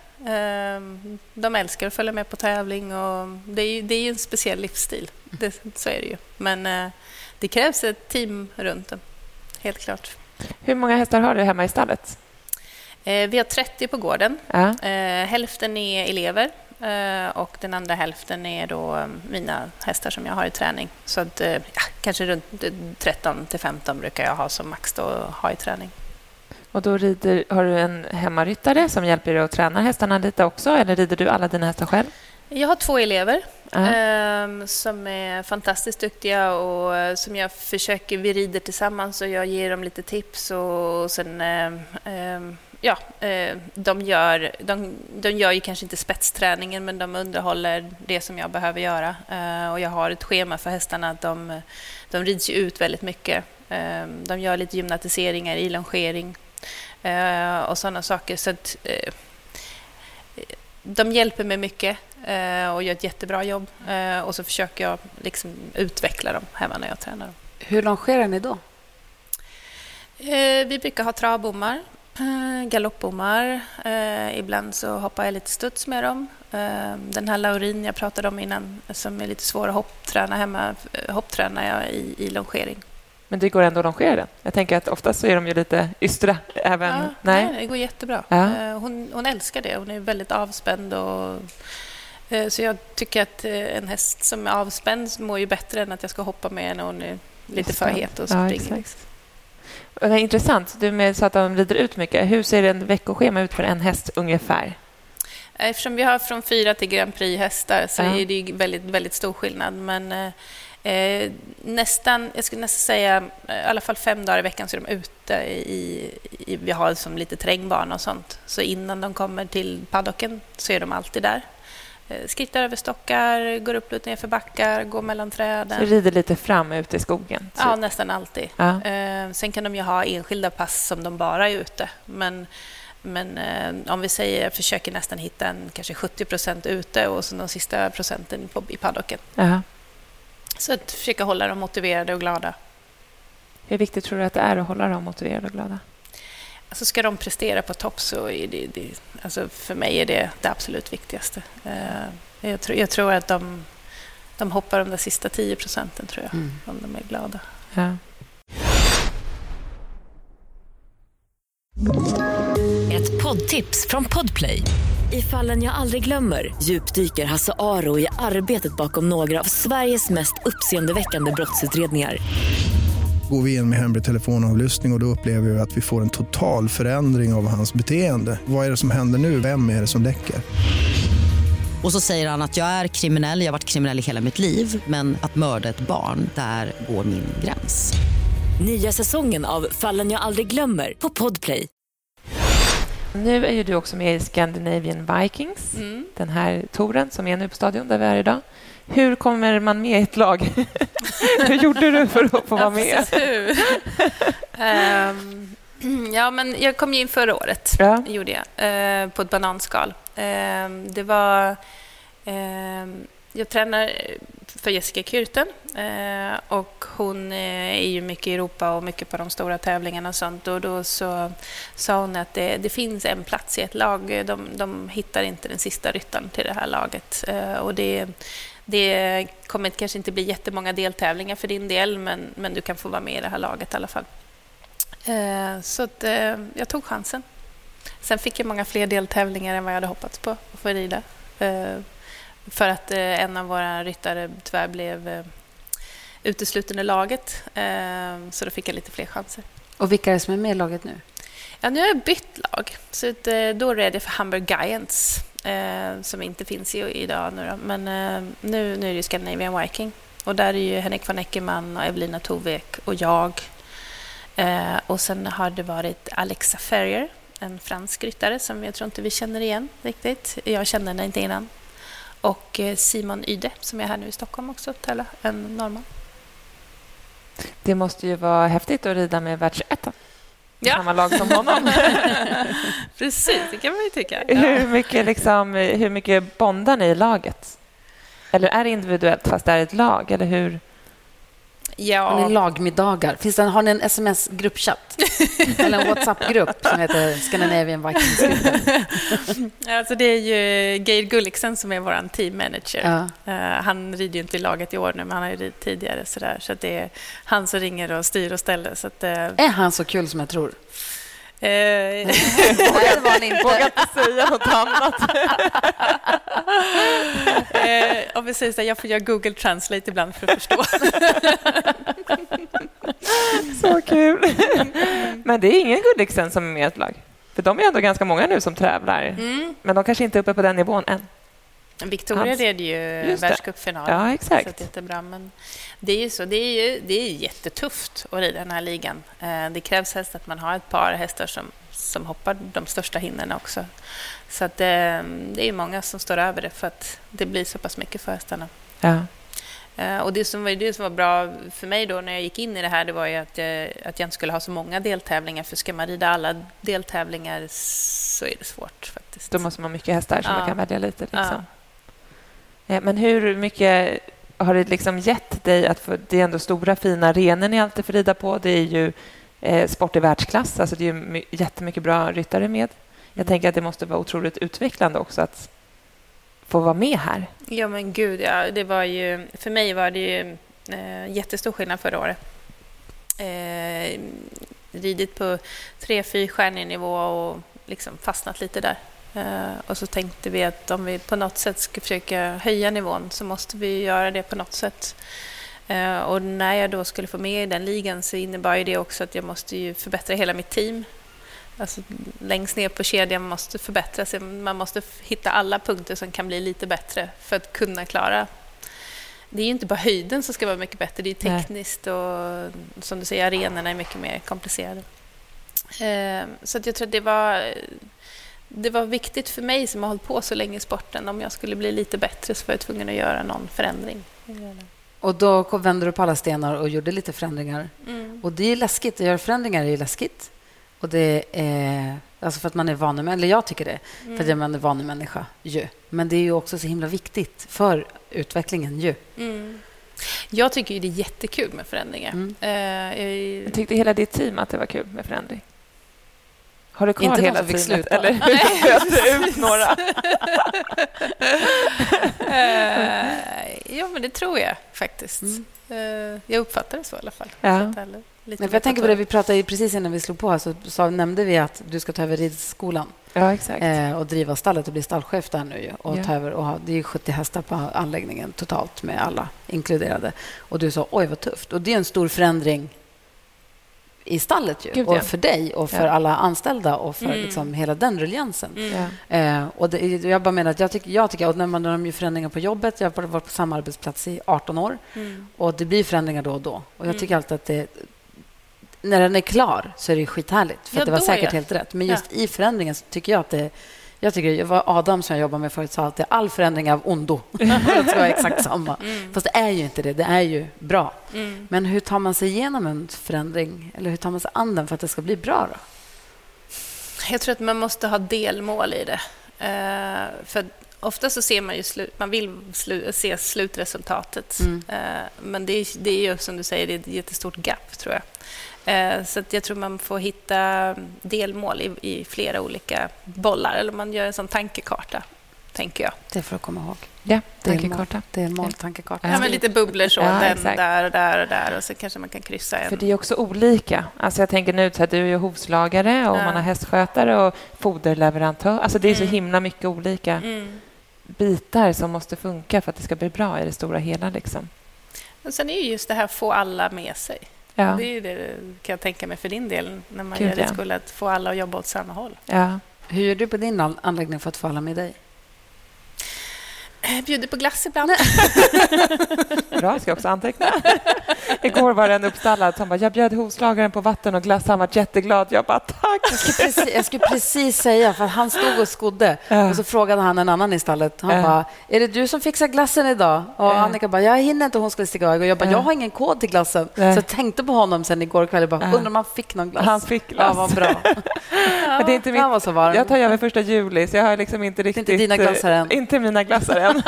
De älskar att följa med på tävling och det är ju, det är ju en speciell livsstil, det, så är det ju. Men det krävs ett team runt dem, helt klart. Hur många hästar har du hemma i stallet? Vi har trettio på gården, ja. Hälften är elever och den andra hälften är då mina hästar som jag har i träning. Så att, ja, kanske runt tretton till femton brukar jag ha som max då, ha i träning. Och då rider, har du en hemmaryttare som hjälper dig att träna hästarna lite också, eller rider du alla dina hästar själv? Jag har två elever uh-huh. eh, som är fantastiskt duktiga och som jag försöker, vi rider tillsammans och jag ger dem lite tips och, och sen... Eh, eh, Ja, de gör, de, de gör ju kanske inte spetsträningen, men de underhåller det som jag behöver göra. Och jag har ett schema för hästarna att de, de rids ju ut väldigt mycket. De gör lite gymnatiseringar, ilongering och sådana saker. Så att, de hjälper mig mycket och gör ett jättebra jobb. Och så försöker jag liksom utveckla dem hemma när jag tränar dem. Hur longerar ni då? Vi brukar ha travbommar. Galoppbommar. Eh, ibland så hoppar jag lite studs med dem. Eh, den här Laurin jag pratade om innan, som är lite svår att hoppträna hemma, hopptränar jag i, i longering. Men det går ändå att longera den? Jag tänker att oftast så är de ju lite ystra. Även... Ja, nej? nej, det går jättebra. Ja. Eh, hon, hon älskar det. Hon är väldigt avspänd. Och, eh, så jag tycker att en häst som är avspänd mår ju bättre än att jag ska hoppa med när hon är lite för het och springer. Ja, det är intressant. Du sa att de rider ut mycket. Hur ser en veckoschema ut för en häst ungefär? Eftersom vi har från fyra till Grand Prix-hästar så ja. är det väldigt, väldigt stor skillnad. Men eh, nästan, jag skulle nästan säga, i alla fall fem dagar i veckan så är de ute. I, i, vi har som lite terrängbana och sånt. Så innan de kommer till paddocken så är de alltid där. Skrittar över stockar, går upp lite ner för backar, går mellan träden. Så rider lite fram ute i skogen? Så. Ja, nästan alltid. Ja. Sen kan de ju ha enskilda pass som de bara är ute. Men, men om vi säger, försöker nästan hitta en kanske sjuttio procent ute och så de sista procenten på, i paddocken. Ja. Så att försöka hålla dem motiverade och glada. Hur viktigt tror du att det är att hålla dem motiverade och glada? Alltså ska de prestera på topp så är det, det alltså för mig är det det absolut viktigaste. Eh, jag, tror, jag tror att de, de hoppar de där sista tio procenten, tror jag, mm. om de är glada. Ja. Ett poddtips från Podplay. I Fallen jag aldrig glömmer djupdyker Hasse Aro i arbetet bakom några av Sveriges mest uppseendeväckande brottsutredningar. Går vi in med hemlig telefonavlyssning och då upplever vi att vi får en total förändring av hans beteende. Vad är det som händer nu? Vem är det som läcker? Och så säger han att jag är kriminell, jag har varit kriminell i hela mitt liv. Men att mörda ett barn, där går min gräns. Nya säsongen av Fallen jag aldrig glömmer på Podplay. Nu är ju du också med i Scandinavian Vikings. Mm. Den här touren som är nu på stadion där vi är idag. Hur kommer man med i ett lag? Hur gjorde du för att få vara med? um, ja, men jag kom ju in förra året, ja. gjorde jag, uh, på ett bananskal. Uh, det var... Uh, jag tränar för Jessica Kurten uh, och hon är ju mycket i Europa och mycket på de stora tävlingarna och sånt. Och då så sa hon att det, det finns en plats i ett lag. De, de hittar inte den sista ryttaren till det här laget. Uh, och det... Det kommer kanske inte bli jättemånga deltävlingar för din del, men, men du kan få vara med i det här laget i alla fall. Eh, så att, eh, jag tog chansen. Sen fick jag många fler deltävlingar än vad jag hade hoppats på att få rida. Eh, för att eh, en av våra ryttare tyvärr blev eh, utesluten i laget. Eh, så då fick jag lite fler chanser. Och vilka är det som är med i laget nu? Ja, nu har jag bytt lag. Så att, eh, då är det för Hamburg Giants. Eh, som inte finns i, idag nu då. Men eh, nu, nu är det Scandinavian Viking. Och där är ju Henrik van Eckeman och Evelina Tovek och jag. Eh, och sen har det varit Alexa Ferrier, en fransk ryttare som jag tror inte vi känner igen riktigt. Jag kände henne inte innan. Och Simon Yde som är här nu i Stockholm också, tälla, en norrman. Det måste ju vara häftigt att rida med världsettan. Ja. Samma lag som honom. Precis, det kan man ju tycka. Ja. Hur mycket, liksom, hur mycket bondar ni i laget? Eller är det individuellt fast det är ett lag? Eller hur? Ja. Har ni lagmiddagar? Finns det, har ni en sms-gruppchatt? Eller en WhatsApp-grupp som heter Scandinavian Vikings? Alltså det är ju Geir Gulliksen som är vår teammanager. Ja. Uh, han rider ju inte i laget i år nu, men han har ju ridit tidigare. Så, där. Så att det är han som ringer och styr och ställer. Så att, uh... Är han så kul som jag tror? Jag vågar inte säga något annat. Om vi säger så här, jag får göra Google Translate ibland för att förstå. Så kul. Men det är ingen Gulliksen som är med i ett lag. För de är ändå ganska många nu som tävlar. Mm. Men de kanske inte är uppe på den nivån än. Victoria red ju världscupfinalen. Ja, exakt. Så det är bra, men det är ju så, det är ju det är jättetufft att rida den här ligan. Det krävs helst att man har ett par hästar som som hoppar de största hinderna också. Så att det, det är många som står över det för att det blir så pass mycket för hästarna. Ja. Och det som var det som var bra för mig då när jag gick in i det här, det var ju att jag, att jag inte skulle ha så många deltävlingar, för ska man rida alla deltävlingar så är det svårt faktiskt. Då måste man ha mycket hästar som ja. man kan välja lite liksom. Ja. Men hur mycket har det liksom gett dig att få, det är ändå stora fina arenor ni alltid får rida på. Det är ju eh, sport i världsklass. Alltså det är ju jättemycket bra ryttare med. Jag tänker att det måste vara otroligt utvecklande också att få vara med här. Ja men gud, ja, det var ju, för mig var det ju eh, jättestor skillnad förra året. Eh, ridit på tre fyra stjärnenivå och liksom fastnat lite där. Uh, och så tänkte vi att om vi på något sätt ska försöka höja nivån så måste vi göra det på något sätt. Uh, och när jag då skulle få med i den ligan så innebar ju det också att jag måste ju förbättra hela mitt team. Alltså längst ner på kedjan måste förbättras. Man måste hitta alla punkter som kan bli lite bättre för att kunna klara. Det är ju inte bara höjden som ska vara mycket bättre, det är tekniskt och som du säger, arenorna är mycket mer komplicerade. Uh, så att jag tror att det var... Det var viktigt för mig som har hållit på så länge i sporten. Om jag skulle bli lite bättre så var jag tvungen att göra någon förändring. Och då vände du på alla stenar och gjorde lite förändringar. Mm. Och det är läskigt. Att göra förändringar är ju läskigt. Och det är, alltså för att man är vanemänniska. Eller jag tycker det. Mm. För att man är vanemänniska. Ju. Men det är ju också så himla viktigt för utvecklingen. Ju. Mm. Jag tycker ju det är jättekul med förändringar. Mm. Uh, jag... jag tyckte hela ditt team att det var kul med förändring. Har du kvar inte hela fick sluta eller hur ut några? uh, ja, men det tror jag faktiskt. Mm. Uh, jag uppfattar det så i alla fall. Ja. Jag, lite Nej, för jag tänker på det vi pratade precis innan vi slog på, så, så nämnde vi att du ska ta över ridskolan. Ja, exakt. Uh, och driva stallet och bli stallchef där nu och ja. ta över, och ha, det är sjuttio hästar på anläggningen totalt med alla inkluderade. Och du sa oj vad tufft, och det är en stor förändring i stallet ju. Gud, ja. Och för dig och för ja. alla anställda och för mm. liksom hela den ruljansen. Mm. Eh, och det, jag bara menar att jag tycker, jag tycker att när man har ju förändringar på jobbet, jag har varit på samma arbetsplats i arton år mm. och det blir förändringar då och då. Och jag tycker mm. alltid att det, när den är klar så är det skithärligt, för ja, att det var säkert jag. helt rätt. Men just ja. i förändringen så tycker jag att det Jag tycker det var Adam som jag jobbar med förut, sa att all förändring är av ondo. Det var exakt samma. Mm. Fast det är ju inte det. Det är ju bra. Mm. Men hur tar man sig igenom en förändring? Eller hur tar man sig an den för att det ska bli bra då? Jag tror att man måste ha delmål i det. Uh, för ofta så ser man ju slut, man vill slu, se slutresultatet. Mm. Uh, men det är, det är ju som du säger, det är ett jättestort gap tror jag. Så att jag tror man får hitta delmål i, i flera olika bollar. Eller man gör en sån tankekarta, tänker jag. Det får jag komma ihåg. Ja, tankekarta. Delmål, tankekarta. Ja, men lite bubblor så. Ja, den där och där och där. Och så kanske man kan kryssa en. För det är också olika. Alltså jag tänker nu så här, du är ju hovslagare och ja. man har hästskötare och foderleverantör. Alltså det är mm. så himla mycket olika mm. bitar som måste funka för att det ska bli bra i det stora hela liksom. Och sen är ju just det här att få alla med sig. Ja. Det är ju det kan jag tänka mig för din del när man Gud, gör det ja. skulle att få alla att jobba åt samma håll. Ja. Hur gör du på din anläggning för att få alla med dig? bjuder på glass ibland. Bra, ska jag också anteckna. Igår var det en uppstallad som bara, jag bjöd hovslagaren på vatten och glass. Han var jätteglad. Jag bara, tack. Jag skulle precis, jag skulle precis säga, för han stod och skodde. Ja. Och så frågade han en annan i stallet. Han ja. bara, är det du som fixar glassen idag? Och ja. Annika bara, jag hinner inte, hon skulle stiga iväg. Och jag bara, jag har ingen kod till glassen. Ja. Så jag tänkte på honom sen igår kväll. Jag bara, undrar om han fick någon glass. Han fick glass. Ja, vad bra. Ja. Det är inte mitt, han var så varm. Jag tar över första juli, så jag har liksom inte riktigt... Det är inte dina glassar än. Inte mina glassar än.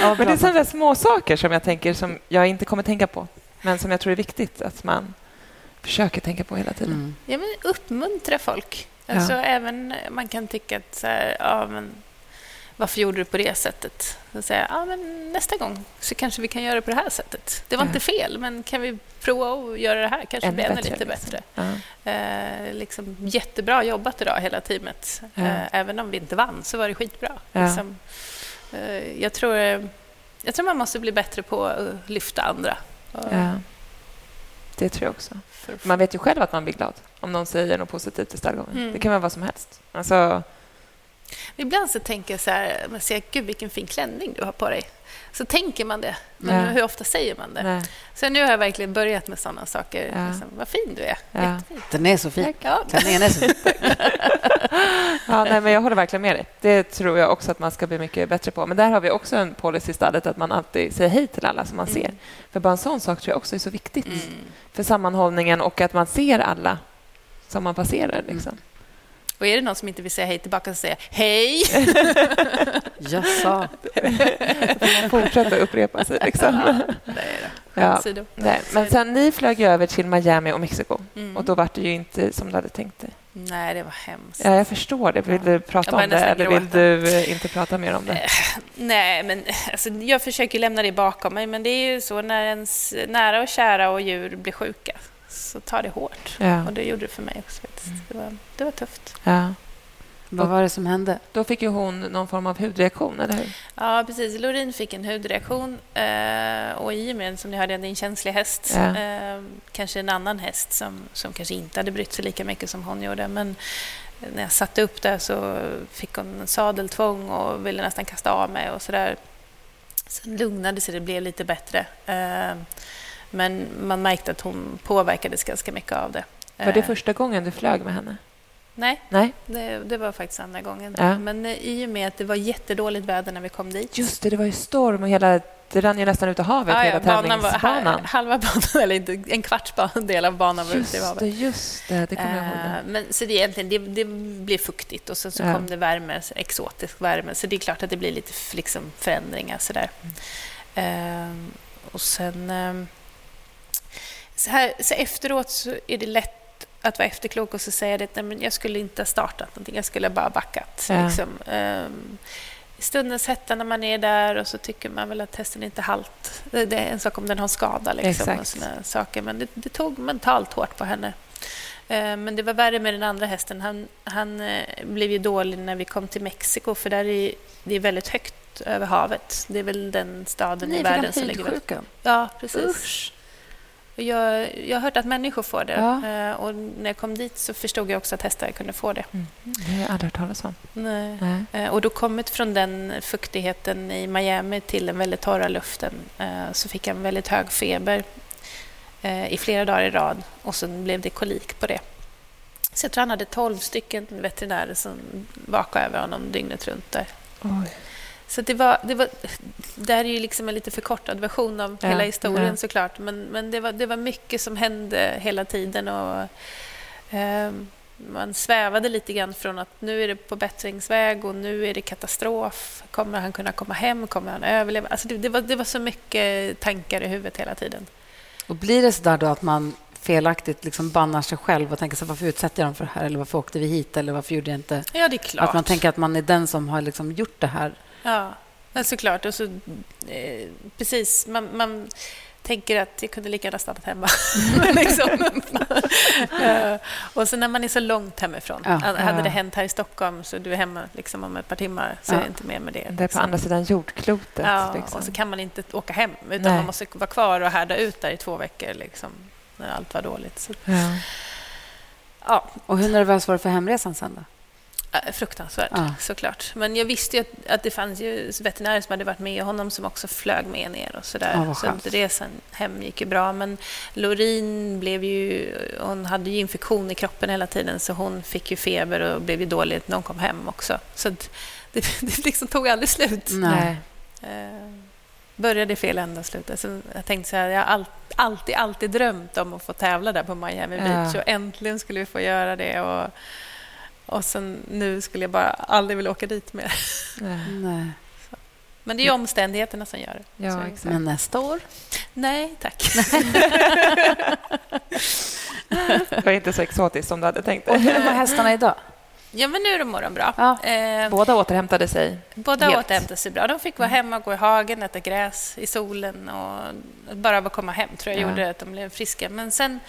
Ja, men det är sådana små saker som jag tänker som jag inte kommer tänka på, men som jag tror är viktigt att man försöker tänka på hela tiden. Mm. Ja, men uppmuntra folk. Alltså, ja. Även man kan tycka att så här, ja, men varför gjorde du på det sättet? Så säga, ja, men nästa gång så kanske vi kan göra det på det här sättet. Det var ja. inte fel, men kan vi prova och göra det här? Kanske ännu blir ännu bättre, lite bättre. Liksom. Ja. Eh, liksom, jättebra jobbat idag hela teamet. Ja. Eh, även om vi inte vann så var det skitbra. Ja. Liksom, eh, jag, tror, jag tror man måste bli bättre på att lyfta andra. Ja. Det tror jag också. Man vet ju själv att man blir glad om någon säger något positivt i stallgången. Mm. Det kan vara vad som helst. Alltså... Ibland så tänker jag så här, man säger, gud vilken fin klänning du har på dig. Så tänker man det, men hur ofta säger man det? Nej. Så nu har jag verkligen börjat med sådana saker. Ja. Liksom, vad fin du är. Ja. Den är så fin. Ja. Den är så fin. Ja, nej, men jag håller verkligen med dig. Det tror jag också att man ska bli mycket bättre på. Men där har vi också en policy i stället att man alltid säger hej till alla som man mm. ser. För bara en sån sak tror jag också är så viktigt mm. för sammanhållningen och att man ser alla som man passerar. Liksom. Mm. Och är det någon som inte vill säga hej tillbaka så säger hej! Jag sa det. Fortsätta upprepa sig. Liksom. Ja, det är det. Ja. Ja. Nej. Men sen ni flög över till Miami och Mexiko. Mm. Och då var det ju inte som du hade tänkt dig. Nej, det var hemskt. Ja, jag förstår det. Vill du prata om det eller vill du inte prata mer om det? Nej, men alltså, jag försöker lämna det bakom mig. Men det är ju så när ens nära och kära och djur blir sjuka. Så tar det hårt. Ja. Och det gjorde det för mig också. Mm. Det, var, det var tufft. Ja. Vad var det som hände? Då fick ju hon någon form av hudreaktion, eller hur? Ja, precis. Laurin fick en hudreaktion. Eh, och i och med, som ni hörde, en känslig häst. Ja. Eh, kanske en annan häst som, som kanske inte hade brytt sig lika mycket som hon gjorde. Men när jag satte upp där så fick hon en sadeltvång och ville nästan kasta av mig och sådär. Sen lugnade sig, det blev lite bättre. Eh, Men man märkte att hon påverkades ganska mycket av det. Var det första gången du flög med henne? Nej, Nej. Det, det var faktiskt andra gången. Ja. Men i och med att det var jättedåligt väder när vi kom dit. Just det, det var ju storm och hela, det rann ju nästan ut i havet. Ja, hela tävlingsbanan. Var, halva banan, eller inte, en kvarts del av banan var ute i havet. Just det, det kommer jag ihåg. Men, så det, egentligen, det, det blir fuktigt och sen så ja. kom det värme, exotisk värme. Så det är klart att det blir lite liksom, förändringar. Sådär. Mm. Och sen... Så, här, så efteråt så är det lätt att vara efterklok och så säga det, nej, men jag skulle inte ha startat någonting, jag skulle bara ha backat. Ja. Liksom. Um, stundens hetta när man är där och så tycker man väl att hästen inte halt. Det, det är en sak om den har skada. Liksom, och såna saker. Men det, det tog mentalt hårt på henne. Uh, men det var värre med den andra hästen. Han, han uh, blev ju dålig när vi kom till Mexiko för där är det är väldigt högt över havet. Det är väl den staden nej, i världen som ligger högt. Ja, precis. Usch. Jag, jag har hört att människor får det. Ja. Och när jag kom dit så förstod jag också att hästar kunde få det. Mm. Det har jag aldrig hört talas om. Nej. Nej. Och då kommit från den fuktigheten i Miami till den väldigt torra luften så fick jag en väldigt hög feber i flera dagar i rad. Och sen blev det kolik på det. Så jag tror han hade tolv stycken veterinärer som vakade över honom dygnet runt där. Oj. Så det var, det var, det här är ju liksom en lite förkortad version av ja, hela historien ja. såklart. Men, men det, var, det var mycket som hände hela tiden och eh, man svävade lite grann från att nu är det på bättringsväg och nu är det katastrof. Kommer han kunna komma hem? Kommer han överleva? Alltså det, det, var, det var så mycket tankar i huvudet hela tiden. Och blir det så där då att man felaktigt liksom bannar sig själv och tänker så varför utsätter jag dem för det här? Eller varför åkte vi hit? Eller varför gjorde jag inte? Ja, det är klart. Att man tänker att man är den som har liksom gjort det här. Ja, såklart. Och så, eh, precis, man, man tänker att jag kunde lika gärna stannat hemma. liksom. uh, och så när man är så långt hemifrån. Ja, hade ja. det hänt här i Stockholm så du är hemma liksom, om ett par timmar så ja. är jag inte med med det. Det är på andra sidan jordklotet. Ja, liksom. Och så kan man inte åka hem utan Nej. man måste vara kvar och härda ut där i två veckor liksom, när allt var dåligt. Så. Ja. Ja. Och hur nervös var du för hemresan sen då? fruktansvärt, ja. Såklart. Men jag visste ju att, att det fanns ju veterinärer som hade varit med honom som också flög med ner och sådär. Ja, så att resan hem gick ju bra. Men Laurin blev ju, hon hade ju infektion i kroppen hela tiden, så hon fick ju feber och blev ju dålig när hon kom hem också. Så att det, det liksom tog aldrig slut. Nej. Eh, började fel ända slut. Alltså, jag tänkte så här, jag har alltid, alltid drömt om att få tävla där på Miami ja. Beach, och äntligen skulle vi få göra det. Och Och sen nu skulle jag bara aldrig vilja åka dit mer. Nej. Men det är ju omständigheterna som gör det. Ja, så, men nästa år? Nej, tack. Det var inte så exotiskt som du hade tänkt. Och hur var hästarna idag? Ja, men nu mår de bra. Ja. Eh, båda återhämtade sig. Båda helt. återhämtade sig bra. De fick vara hemma, gå i hagen, äta gräs i solen. Och bara komma hem tror jag ja. Gjorde att de blev friska. Men sen...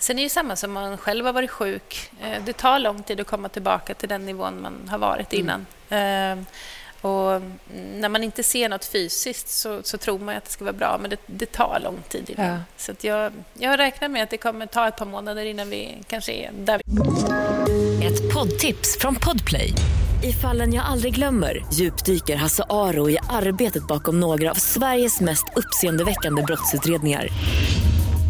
Sen är det samma som man själv har varit sjuk. Det tar lång tid att komma tillbaka till den nivån man har varit innan. Mm. Och när man inte ser något fysiskt så, så tror man att det ska vara bra. Men det, det tar lång tid. Ja. Så att jag, jag räknar med att det kommer ta ett par månader innan vi kanske är där. Ett poddtips från Podplay. I Fallen jag aldrig glömmer djupdyker Hasse Aro i arbetet bakom några av Sveriges mest uppseendeväckande brottsutredningar.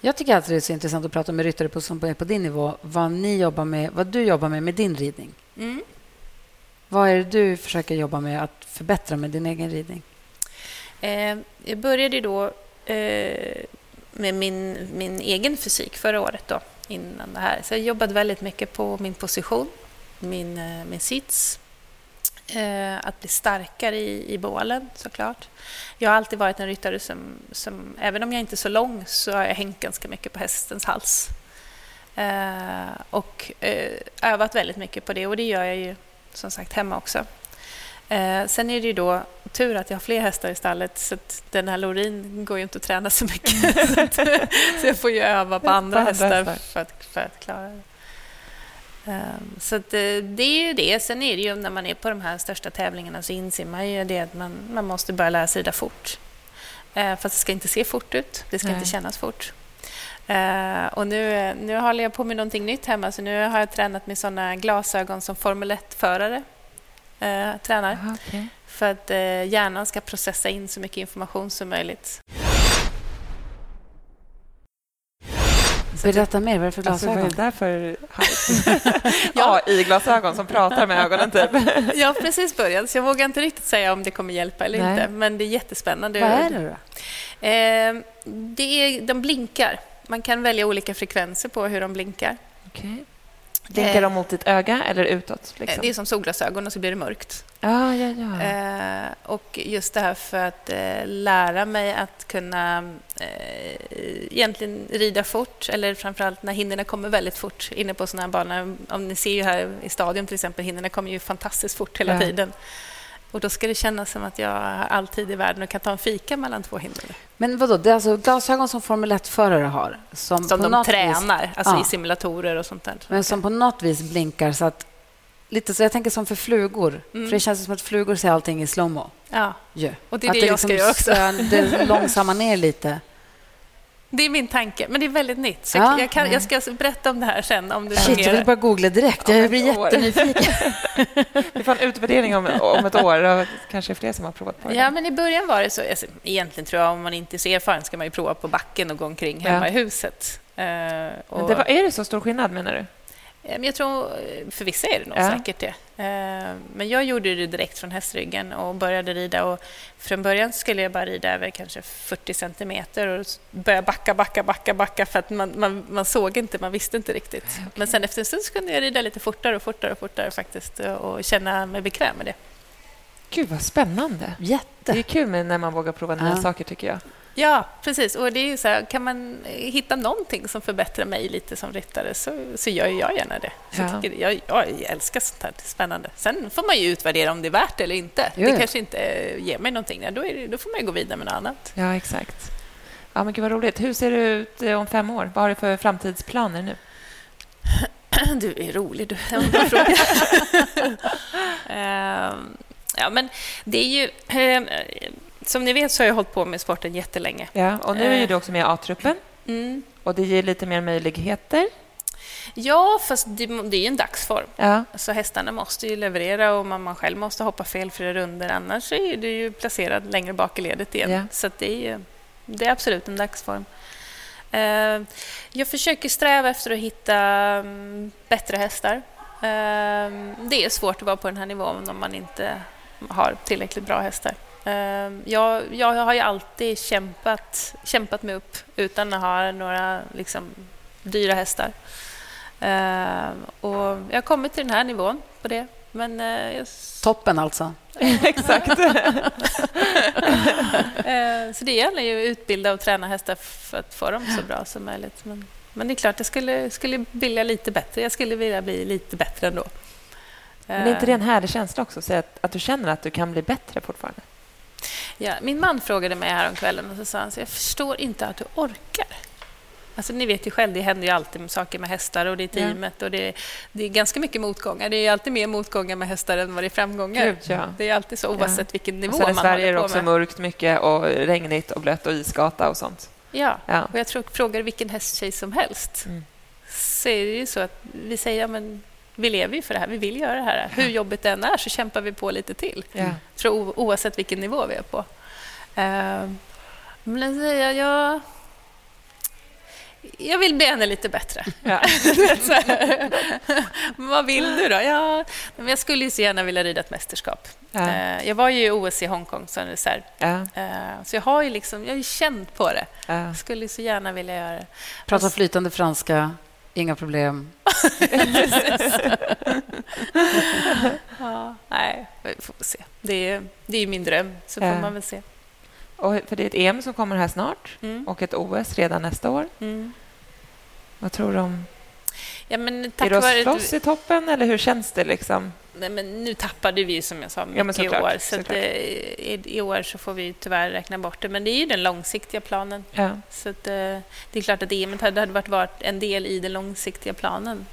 Jag tycker alltid det är så intressant att prata med ryttare på, som är på din nivå, vad, ni jobbar med, vad du jobbar med med din ridning. Mm. Vad är det du försöker jobba med att förbättra med din egen ridning? Eh, jag började då eh, med min, min egen fysik förra året då, innan det här. Så jag jobbade väldigt mycket på min position, min, min sits. Eh, att bli starkare i, i bålen såklart. Jag har alltid varit en ryttare som, som, även om jag inte är så lång, så har jag hängt ganska mycket på hästens hals. Eh, och eh, övat väldigt mycket på det, och det gör jag ju som sagt hemma också. Eh, sen är det ju då tur att jag har fler hästar i stallet, så att den här Laurin går ju inte att träna så mycket. så, att, så jag får ju öva på andra hästar för att, för att klara det. Så att det är ju det. Sen är det ju när man är på de här största tävlingarna så inser man ju det att man, man måste börja lära sig rida fort. Fast det ska inte se fort ut. Det ska Nej. Inte kännas fort. Och nu, nu håller jag på med någonting nytt hemma. Så nu har jag tränat med sådana glasögon som Formel ett-förare tränar. Aha, okay. För att hjärnan ska processa in så mycket information som möjligt. Berätta mer, vad är det för glasögon? Alltså, vad är det för ja, i glasögon som pratar med ögonen typ. Jag har precis börjat, så jag vågar inte riktigt säga om det kommer hjälpa eller Nej. Inte. Men det är jättespännande. Vad är det då? Eh, det är, de blinkar. Man kan välja olika frekvenser på hur de blinkar. Okej. Okay. Blinkar de mot ditt öga eller utåt? Liksom? Det är som solglasögon och så blir det mörkt. Ah, ja, ja. Eh, och just det här för att eh, lära mig att kunna eh, egentligen rida fort, eller framförallt när hinderna kommer väldigt fort inne på sådana här banor. Om ni ser ju här i stadion till exempel, hinderna kommer ju fantastiskt fort hela ja. Tiden. Och då ska det kännas som att jag har all tid i världen och kan ta en fika mellan två hinder. Men vadå? Det är alltså glasögon som Formel ett-förare har? Som, som de tränar vis, alltså ja. I simulatorer och sånt där. Men som på något vis blinkar så att... Lite så jag tänker som för flugor. Mm. För det känns som att flugor ser allting i slow-mo. Ja, yeah. Och det är att det, det jag liksom ska göra också. Att det långsammar ner lite. Det är min tanke, men det är väldigt nytt. Så ja, jag, kan, jag ska berätta om det här sen. Om det Shit, jag vill bara googla direkt. Jag blir jättenyfiken. Vi får en utvärdering om, om ett år. Och kanske är fler som har provat på det. Ja, men i början var det så. Alltså, egentligen tror jag om man inte är så erfaren ska man ju prova på backen och gå omkring hemma ja. I huset. Uh, och... men det var, är det så stor skillnad menar du? Men jag tror, för vissa är det nog ja. Säkert det. Men jag gjorde det direkt från hästryggen och började rida. Och från början skulle jag bara rida över kanske fyrtio centimeter och börja backa, backa, backa, backa för att man, man, man såg inte, man visste inte riktigt. Okay. Men sen efter en stund kunde jag rida lite fortare och fortare och fortare faktiskt och känna mig bekväm med det. Gud vad spännande. Jätte. Det är kul med när man vågar prova nya ja. saker tycker jag. Ja, precis. Och det är ju så här, kan man hitta någonting som förbättrar mig lite som ryttare så, så gör jag gärna det. Så ja. tycker jag, jag älskar sånt här, det är spännande. Sen får man ju utvärdera om det är värt eller inte. Jo. Det kanske inte ger mig någonting. Då, är det, då får man ju gå vidare med något annat. Ja, exakt. Ja, men gud vad roligt. Hur ser det ut om fem år? Vad har du för framtidsplaner nu? Du är rolig, du. Ja, men det är ju... Som ni vet så har jag hållit på med sporten jättelänge. Ja, och nu är du också med i A-truppen. Mm. Och det ger lite mer möjligheter. Ja, fast det, det är ju en dagsform. Ja. Så hästarna måste ju leverera och man, man själv måste hoppa felfria runder. Annars är du ju placerad längre bak i ledet igen. Ja. Så att det är ju det är absolut en dagsform. Jag försöker sträva efter att hitta bättre hästar. Det är svårt att vara på den här nivån om man inte har tillräckligt bra hästar. Jag, jag har ju alltid kämpat, kämpat mig upp utan att ha några liksom, dyra hästar. Och jag har kommit till den här nivån på det. Men jag... Toppen alltså. Exakt. Så det gäller ju att utbilda och träna hästar för att få dem så bra som möjligt. Men, men det är klart jag skulle, skulle vilja lite bättre. Jag skulle vilja bli lite bättre ändå. Men det är inte det en härlig känsla också? Så att, att du känner att du kan bli bättre fortfarande? Ja, min man frågade mig här om kvällen och så sa han så jag förstår inte att du orkar. Alltså, ni vet ju själv, det händer ju alltid med saker med hästar och det är teamet och det är, det är ganska mycket motgångar. Det är ju alltid mer motgångar med hästar än vad det är framgångar. Gud, ja. Det är alltid så oavsett ja. vilken nivå man håller på med. Sverige är också mörkt mycket och regnigt och blött och isgata och sånt. Ja, ja. Och jag tror frågar vilken hästtjej som helst mm. så är det ju så att vi säger ja, men vi lever ju för det här, vi vill göra det här. Hur jobbigt det än är så kämpar vi på lite till. Yeah. Tror, oavsett vilken nivå vi är på. Uh, men jag, jag, jag vill bli ännu lite bättre. Ja. Vad vill du då? Ja, men jag skulle ju så gärna vilja rida ett mästerskap. Ja. Uh, jag var ju i O S C Hongkong som reserv. Ja. Uh, så jag har ju liksom, jag har ju känt på det. Ja. Jag skulle ju så gärna vilja göra det. Prata flytande franska. Inga problem. ja, nej, vi får se. Det är, det är min dröm, så får äh. man väl se. Och för det är ett E M som kommer här snart mm. och ett O S redan nästa år. Mm. Vad tror du om? Ja, men tack är det att slåss i toppen eller hur känns det liksom? Nej, men nu tappade vi som jag sa mycket ja, men såklart, i år. Så att, i, i år så får vi tyvärr räkna bort det. Men det är ju den långsiktiga planen. Ja. Så att, det är klart att E M hade varit, varit en del i den långsiktiga planen.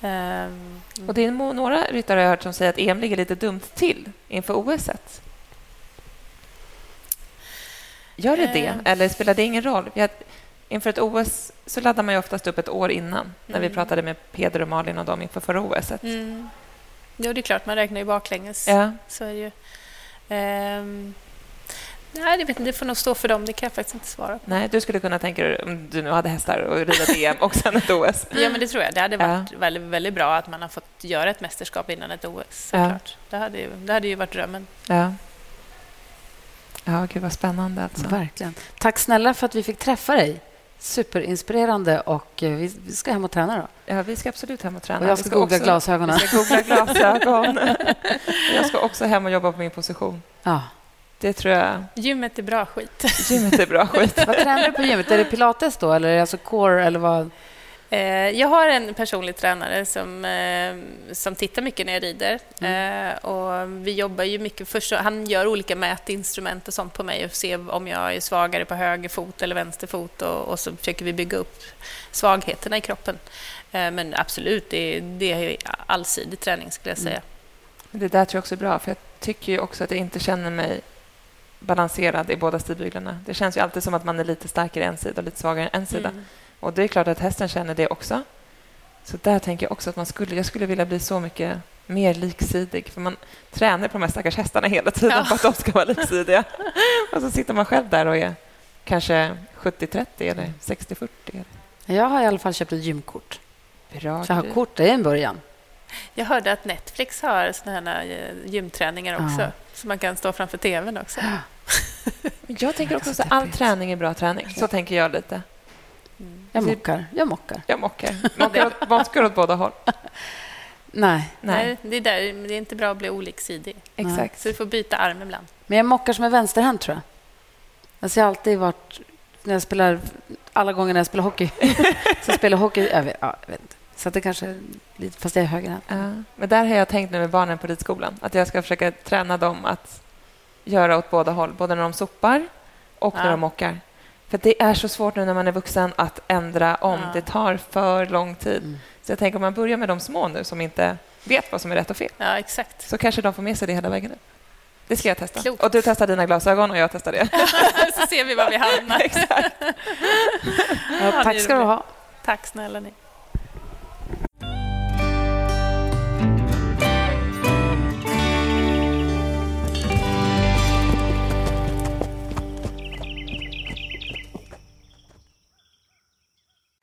Um, och det är några ryttare jag har hört som säger att E M ligger lite dumt till inför O S-et. Gör det äh, det? Eller spelar det ingen roll? Jag, inför ett O S så laddar man ju oftast upp ett år innan. Mm. När vi pratade med Peder och Malin och dem inför förra O S-et. Mm. Ja, det är klart. Man räknar ju baklänges. Ja. Så är det ju. Ehm. Nej, det, vet inte, det får nog stå för dem. Det kan jag faktiskt inte svara på. Nej, du skulle kunna tänka dig om du nu hade hästar och rida D M och sen ett O S. Ja, men det tror jag. Det hade varit ja. väldigt, väldigt bra att man har fått göra ett mästerskap innan ett O S. Såklart. Ja. Det, hade ju, det hade ju varit drömmen. Ja. Ja, gud vad spännande. Alltså. Mm. Verkligen. Tack snälla för att vi fick träffa dig. Superinspirerande och vi ska hem och träna då. Ja, vi ska absolut hem och träna. Och jag ska, ska googla också, glasögonen. Vi ska googla glasögon. Jag ska också hem och jobba på min position. Ja. Det tror jag. Gymmet är bra skit. Gymmet är bra skit. Vad tränar du på gymmet? Är det pilates då? Eller är det alltså core eller vad? Jag har en personlig tränare som, som tittar mycket när jag rider. Mm. Och vi jobbar ju mycket. Först, han gör olika mätinstrument och sånt på mig och ser om jag är svagare på höger fot eller vänster fot. Och, och så försöker vi bygga upp svagheterna i kroppen. Men absolut, det, det är allsidig träning skulle jag säga. Mm. Det där tror jag också är bra. För jag tycker ju också att jag inte känner mig balanserad i båda stigbyglarna. Det känns ju alltid som att man är lite starkare en sida och lite svagare än en sida. Mm. Och det är klart att hästen känner det också. Så där tänker jag också att man skulle, jag skulle vilja bli så mycket mer liksidig. För man tränar på de här stackars hästarna hela tiden ja. för att de ska vara liksidiga. Och så sitter man själv där och är kanske sjuttio trettio eller sextio fyrtio. Jag har i alla fall köpt ett gymkort. Bra, så jag har kort i en början. Jag hörde att Netflix har såna här gymträningar också. Ja. Så man kan stå framför tvn också. Ja. Jag tänker också att all träning är bra träning. Så tänker jag lite. Jag mockar. Jag mockar. Jag mockar. Mockar åt, mockar åt båda håll. Nej. Nej. Det är där, det är inte bra att bli oliksidig. Exakt. Så du får byta arm ibland. Men jag mockar som en vänsterhänt, tror jag. Alltså jag har alltid varit, när jag spelar, alla gånger när jag spelar hockey så spelar hockey, jag vet, ja, jag vet inte. Så det kanske lite, fast jag är högerhänt. Ja. Men där har jag tänkt nu med barnen på ridskolan att jag ska försöka träna dem att göra åt båda håll, både när de sopar och ja. när de mockar. För det är så svårt nu när man är vuxen att ändra om. Ja. Det tar för lång tid. Mm. Så jag tänker om man börjar med de små nu som inte vet vad som är rätt och fel. Ja, exakt. Så kanske de får med sig det hela vägen nu. Det ska jag testa. Klokt. Och du testar dina glasögon och jag testar det. Så ser vi var vi hamnar. Exakt. Ja, tack ska du ha. Tack snälla ni.